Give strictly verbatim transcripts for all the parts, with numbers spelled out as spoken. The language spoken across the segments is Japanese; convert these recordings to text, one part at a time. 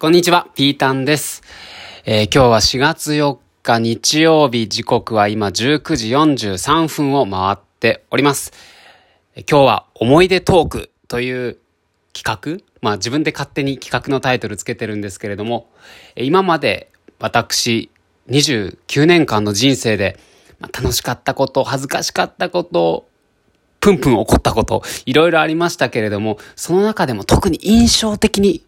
こんにちは、ピータンです、えー、今日はしがつよっか日曜日、時刻は今じゅうくじよんじゅうさんぷんを回っております。今日は思い出トークという企画、まあ自分で勝手に企画のタイトルつけてるんですけれども、今まで私にじゅうきゅうねんかんの人生で楽しかったこと、恥ずかしかったこと、プンプン怒ったこと、いろいろありましたけれども、その中でも特に印象的に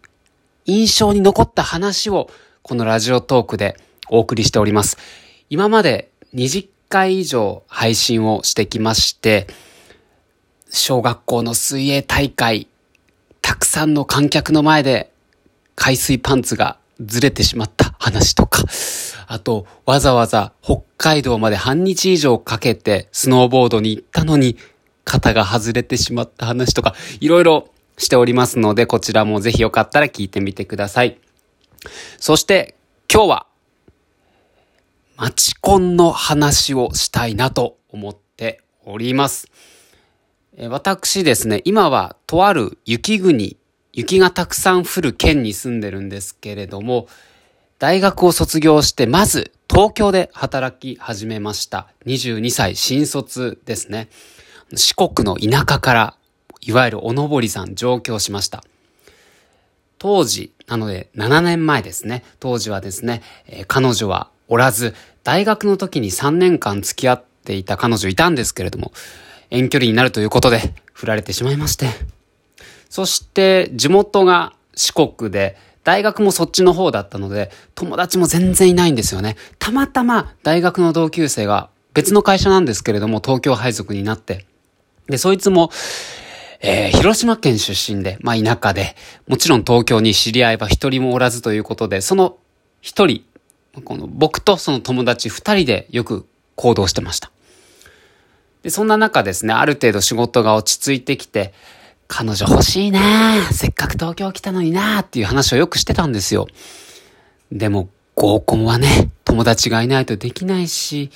印象に残った話をこのラジオトークでお送りしております。今までにじゅっかい以上配信をしてきまして、小学校の水泳大会、たくさんの観客の前で海水パンツがずれてしまった話とか、あとわざわざ北海道まで半日以上かけてスノーボードに行ったのに肩が外れてしまった話とか、いろいろしておりますので、こちらもぜひよかったら聞いてみてください。そして今日はマチコンの話をしたいなと思っております。私ですね、今はとある雪国、雪がたくさん降る県に住んでるんですけれども、大学を卒業してまず東京で働き始めました。にじゅうにさい新卒ですね。四国の田舎からいわゆるおのぼりさん上京しました。当時なのでななねんまえですね。当時はですね、えー、彼女はおらず、大学の時にさんねんかん付き合っていた彼女いたんですけれども、遠距離になるということで振られてしまいまして、そして地元が四国で大学もそっちの方だったので友達も全然いないんですよね。たまたま大学の同級生が別の会社なんですけれども東京配属になって、でそいつもえー、広島県出身で、まあ田舎で、もちろん東京に知り合いは一人もおらずということで、その一人、この僕とその友達二人でよく行動してました。で、そんな中ですね、ある程度仕事が落ち着いてきて、彼女欲しいなぁ、せっかく東京来たのになぁっていう話をよくしてたんですよ。でも合コンはね、友達がいないとできないし、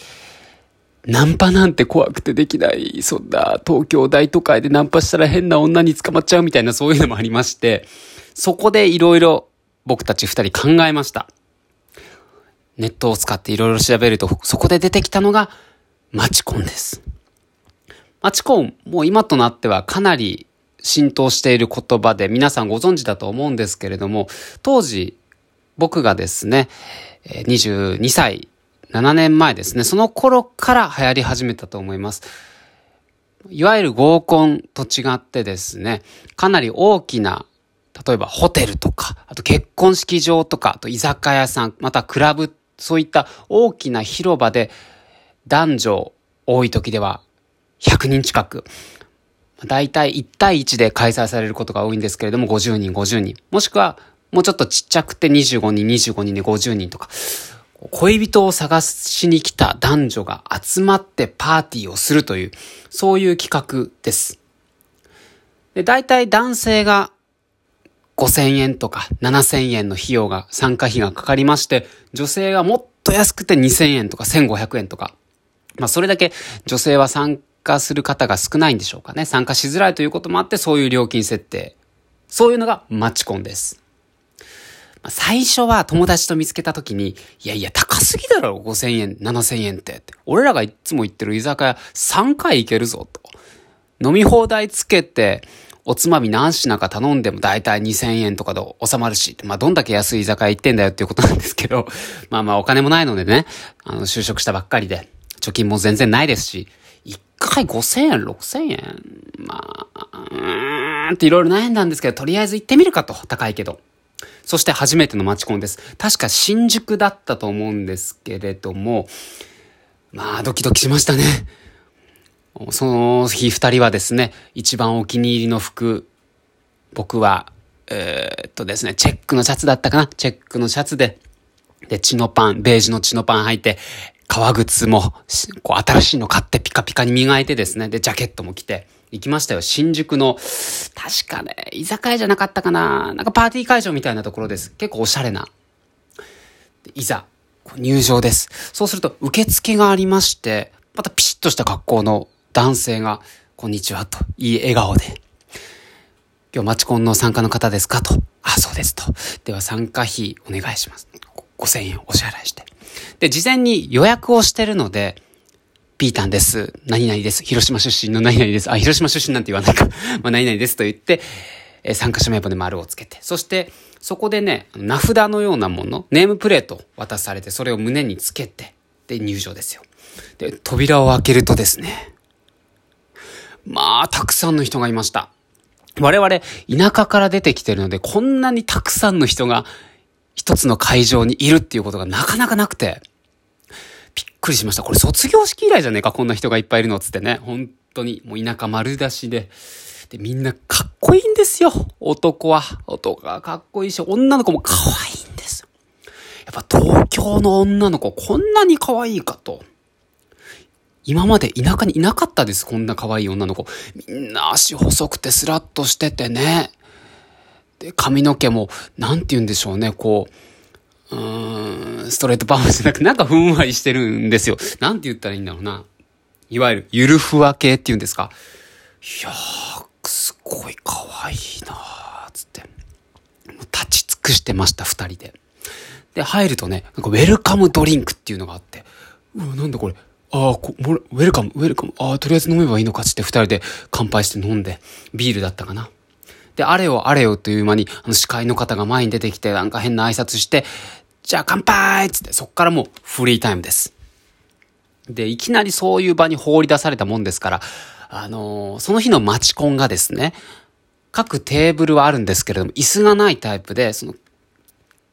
ナンパなんて怖くてできない。そんな東京大都会でナンパしたら変な女に捕まっちゃうみたいな、そういうのもありまして、そこでいろいろ僕たち二人考えました。ネットを使っていろいろ調べると、そこで出てきたのがマチコンです。マチコン、もう今となってはかなり浸透している言葉で皆さんご存知だと思うんですけれども、当時僕がですね、にじゅうにさい、ななねんまえですね。その頃から流行り始めたと思います。いわゆる合コンと違ってですね、かなり大きな、例えばホテルとか、あと結婚式場とか、あと居酒屋さん、またクラブ、そういった大きな広場で男女多い時ではひゃくにん近く、だいたいいちたいいちで開催されることが多いんですけれども、ごじゅうにんごじゅうにん、もしくはもうちょっとちっちゃくてにじゅうごにんにじゅうごにんでごじゅうにんとか、恋人を探しに来た男女が集まってパーティーをするという、そういう企画です。で、大体男性がごせんえんとかななせんえんの費用が、参加費がかかりまして、女性はもっと安くてにせんえんとかせんごひゃくえんとか、まあそれだけ女性は参加する方が少ないんでしょうかね。参加しづらいということもあって、そういう料金設定。そういうのがマチコンです。最初は友達と見つけた時に、いやいや高すぎだろごせんえんななせんえんって、俺らがいつも行ってる居酒屋さんかい行けるぞと、飲み放題つけておつまみ何品か頼んでもだいたいにせんえんとかで収まるし、まあどんだけ安い居酒屋行ってんだよっていうことなんですけど、まあまあお金もないのでね、あの就職したばっかりで貯金も全然ないですし、いっかいごせんえんろくせんえん、まあうーんっていろいろ悩んだんですけど、とりあえず行ってみるかと、高いけど。そして初めてのマチコンです。確か新宿だったと思うんですけれども、まあドキドキしましたね。その日二人はですね、一番お気に入りの服、僕はえー、っとですねチェックのシャツだったかな、チェックのシャツで、でチノパン、ベージュのチノパン履いて、革靴もこう新しいの買ってピカピカに磨いてですね、でジャケットも着て行きましたよ。新宿の確かね、居酒屋じゃなかったかな、なんかパーティー会場みたいなところです。結構おしゃれな。でいざ入場です。そうすると受付がありまして、またピシッとした格好の男性がこんにちはといい笑顔で、今日マチコンの参加の方ですかと。あ、そうですと。では参加費お願いします。ごせんえんお支払いして。で、事前に予約をしてるので、ピータンです。何々です。広島出身の何々です。あ、広島出身なんて言わないか。まあ、何々ですと言って、えー、参加者名簿で丸をつけて。そして、そこでね、名札のようなもの、ネームプレート渡されて、それを胸につけて、で、入場ですよ。で、扉を開けるとですね、まあ、たくさんの人がいました。我々、田舎から出てきてるので、こんなにたくさんの人が、一つの会場にいるっていうことがなかなかなくて、びっくりしました。これ卒業式以来じゃねえか、こんな人がいっぱいいるのっつってね。本当に、もう田舎丸出しで。で、みんなかっこいいんですよ。男は。男はかっこいいし、女の子も可愛いんです。やっぱ東京の女の子、こんなに可愛いかと。今まで田舎にいなかったです、こんな可愛い女の子。みんな足細くてスラッとしててね。で、髪の毛も、なんて言うんでしょうね、こう。うーん、ストレートパーマじゃなく、なんかふんわりしてるんですよ。なんて言ったらいいんだろうな。いわゆる、ゆるふわ系って言うんですか。いやー、すごい可愛いなー、つって。もう立ち尽くしてました、二人で。で、入るとね、なんかウェルカムドリンクっていうのがあって。うわ、なんだこれ。ああ、ウェルカム、ウェルカム。ああ、とりあえず飲めばいいのか、つって二人で乾杯して飲んで、ビールだったかな。で、あれよあれよという間に、あの司会の方が前に出てきて、なんか変な挨拶して、じゃあ乾杯つって、そっからもうフリータイムです。で、いきなりそういう場に放り出されたもんですから、あのー、その日のマチコンがですね、各テーブルはあるんですけれども、椅子がないタイプで、その、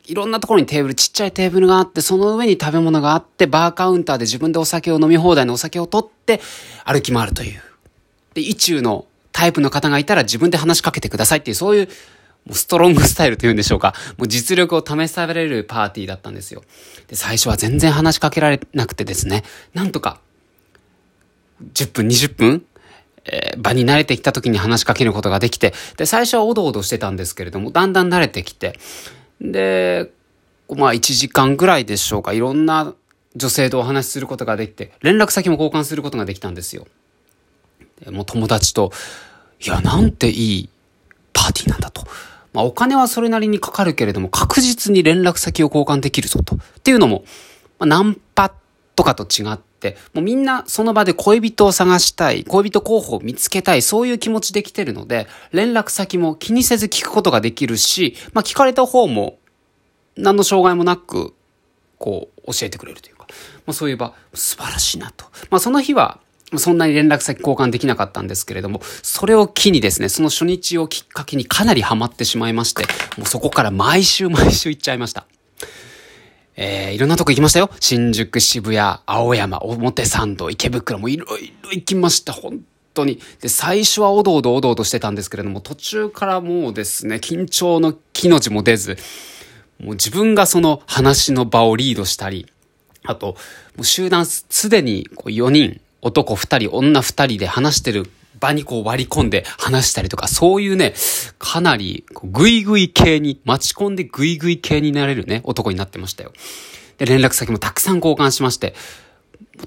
いろんなところにテーブル、ちっちゃいテーブルがあって、その上に食べ物があって、バーカウンターで自分でお酒を飲み放題のお酒を取って、歩き回るという。で、意中の、タイプの方がいたら自分で話しかけてくださいっていう、そういう、もうストロングスタイルというんでしょうか。もう実力を試されるパーティーだったんですよ。で、最初は全然話しかけられなくてですね、なんとか、じゅっぷん、にじゅっぷん、えー、場に慣れてきた時に話しかけることができて、で、最初はおどおどしてたんですけれども、だんだん慣れてきて、で、まあいちじかんぐらいでしょうか、いろんな女性とお話しすることができて、連絡先も交換することができたんですよ。もう友達と、いや、なんていいパーティーなんだと。まあ、お金はそれなりにかかるけれども、確実に連絡先を交換できるぞと。っていうのも、まあ、ナンパとかと違って、もうみんなその場で恋人を探したい、恋人候補を見つけたい、そういう気持ちで来てるので、連絡先も気にせず聞くことができるし、まあ、聞かれた方も、何の障害もなく、こう、教えてくれるというか、まあ、そういえば、素晴らしいなと。まあ、その日は、そんなに連絡先交換できなかったんですけれども、それを機にですね、その初日をきっかけにかなりハマってしまいまして、もうそこから毎週毎週行っちゃいました。えー、いろんなとこ行きましたよ。新宿、渋谷、青山、表参道、池袋もいろいろ行きました、本当に。で、最初はおどおどおどおどしてたんですけれども、途中からもうですね、緊張の気の字も出ず、もう自分がその話の場をリードしたり、あと、もう集団すでにこうよにん、男二人、女二人で話してる場にこう割り込んで話したりとか、そういうね、かなりグイグイ系に、待ち込んでグイグイ系になれるね、男になってましたよ。で、連絡先もたくさん交換しまして、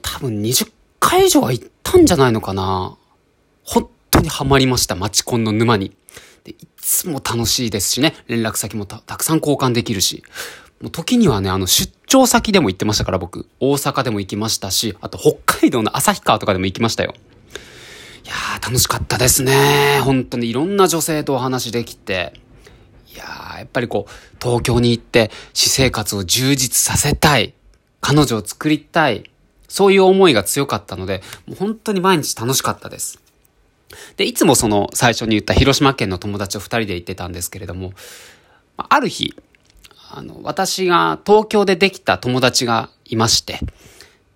多分にじゅっかい以上は行ったんじゃないのかな。本当にハマりました、待ち込んの沼に。で、いつも楽しいですしね、連絡先も た, たくさん交換できるし。もう時にはね、あの出張先でも行ってましたから僕。大阪でも行きましたし、あと北海道の旭川とかでも行きましたよ。いやー、楽しかったですね。本当にいろんな女性とお話できて。いやー、やっぱりこう、東京に行って私生活を充実させたい。彼女を作りたい。そういう思いが強かったので、もう本当に毎日楽しかったです。で、いつもその最初に言った広島県の友達を二人で行ってたんですけれども、ある日、あの、私が東京でできた友達がいまして、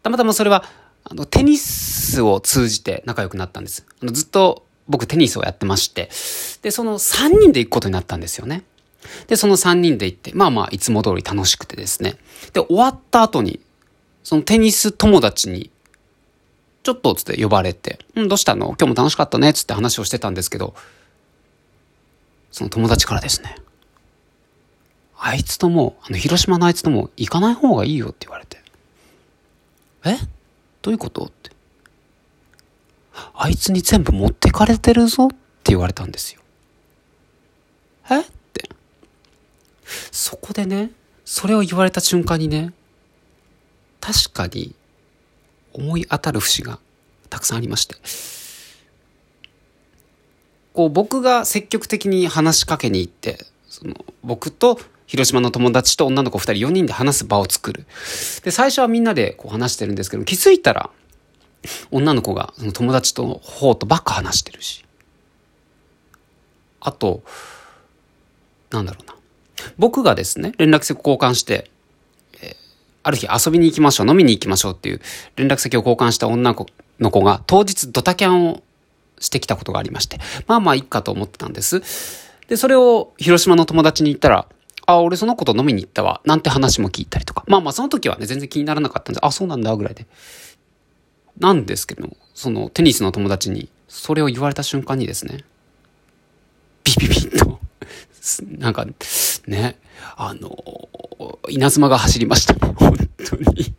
たまたまそれは、あの、テニスを通じて仲良くなったんです。あの、ずっと僕テニスをやってまして、で、そのさんにんで行くことになったんですよね。で、そのさんにんで行って、まあまあ、いつも通り楽しくてですね。で、終わった後に、そのテニス友達に、ちょっとつって呼ばれて、うん、どうしたの？今日も楽しかったね、つって話をしてたんですけど、その友達からですね、あいつとも、あの、広島のあいつとも行かない方がいいよって言われて。え？どういうことって。あいつに全部持ってかれてるぞって言われたんですよ。えって。そこでね、それを言われた瞬間にね、確かに思い当たる節がたくさんありまして。こう僕が積極的に話しかけに行って、その僕と広島の友達と女の子ふたりよにんで話す場を作る。で、最初はみんなでこう話してるんですけど、気づいたら女の子がその友達と方とばっか話してるし、あとなんだろうな、僕がですね連絡先を交換して、えー、ある日遊びに行きましょう、飲みに行きましょうっていう連絡先を交換した女の子が当日ドタキャンをしてきたことがありまして、まあまあいっかと思ってたんです。で、それを広島の友達に言ったら、あ、俺その子と飲みに行ったわ、なんて話も聞いたりとか。まあまあその時はね、全然気にならなかったんです。あ、そうなんだ、ぐらいで。なんですけども、そのテニスの友達に、それを言われた瞬間にですね、ビビビッと、なんかね、あの、稲妻が走りましたね、本当に。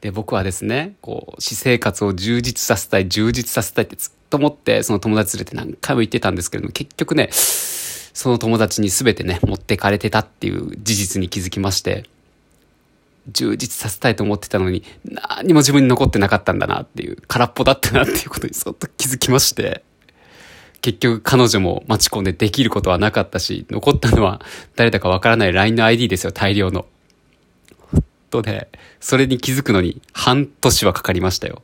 で、僕はですね、こう、私生活を充実させたい、充実させたいってずっと思って、その友達連れて何回も言ってたんですけれども、結局ね、その友達に全てね持ってかれてたっていう事実に気づきまして、充実させたいと思ってたのに何も自分に残ってなかったんだなっていう、空っぽだったなっていうことにそっと気づきまして、結局彼女も待ち込んでできることはなかったし、残ったのは誰だかわからない ライン の アイディー ですよ、大量の。ほんとね、それに気づくのに半年はかかりましたよ。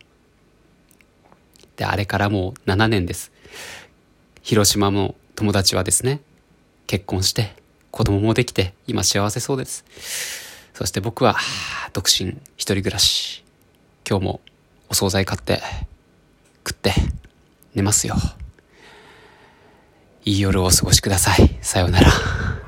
で、あれからもうななねんです。広島の友達はですね結婚して子供もできて今幸せそうです。そして僕は独身一人暮らし、今日もお惣菜買って食って寝ますよ。いい夜をお過ごしください。さようなら。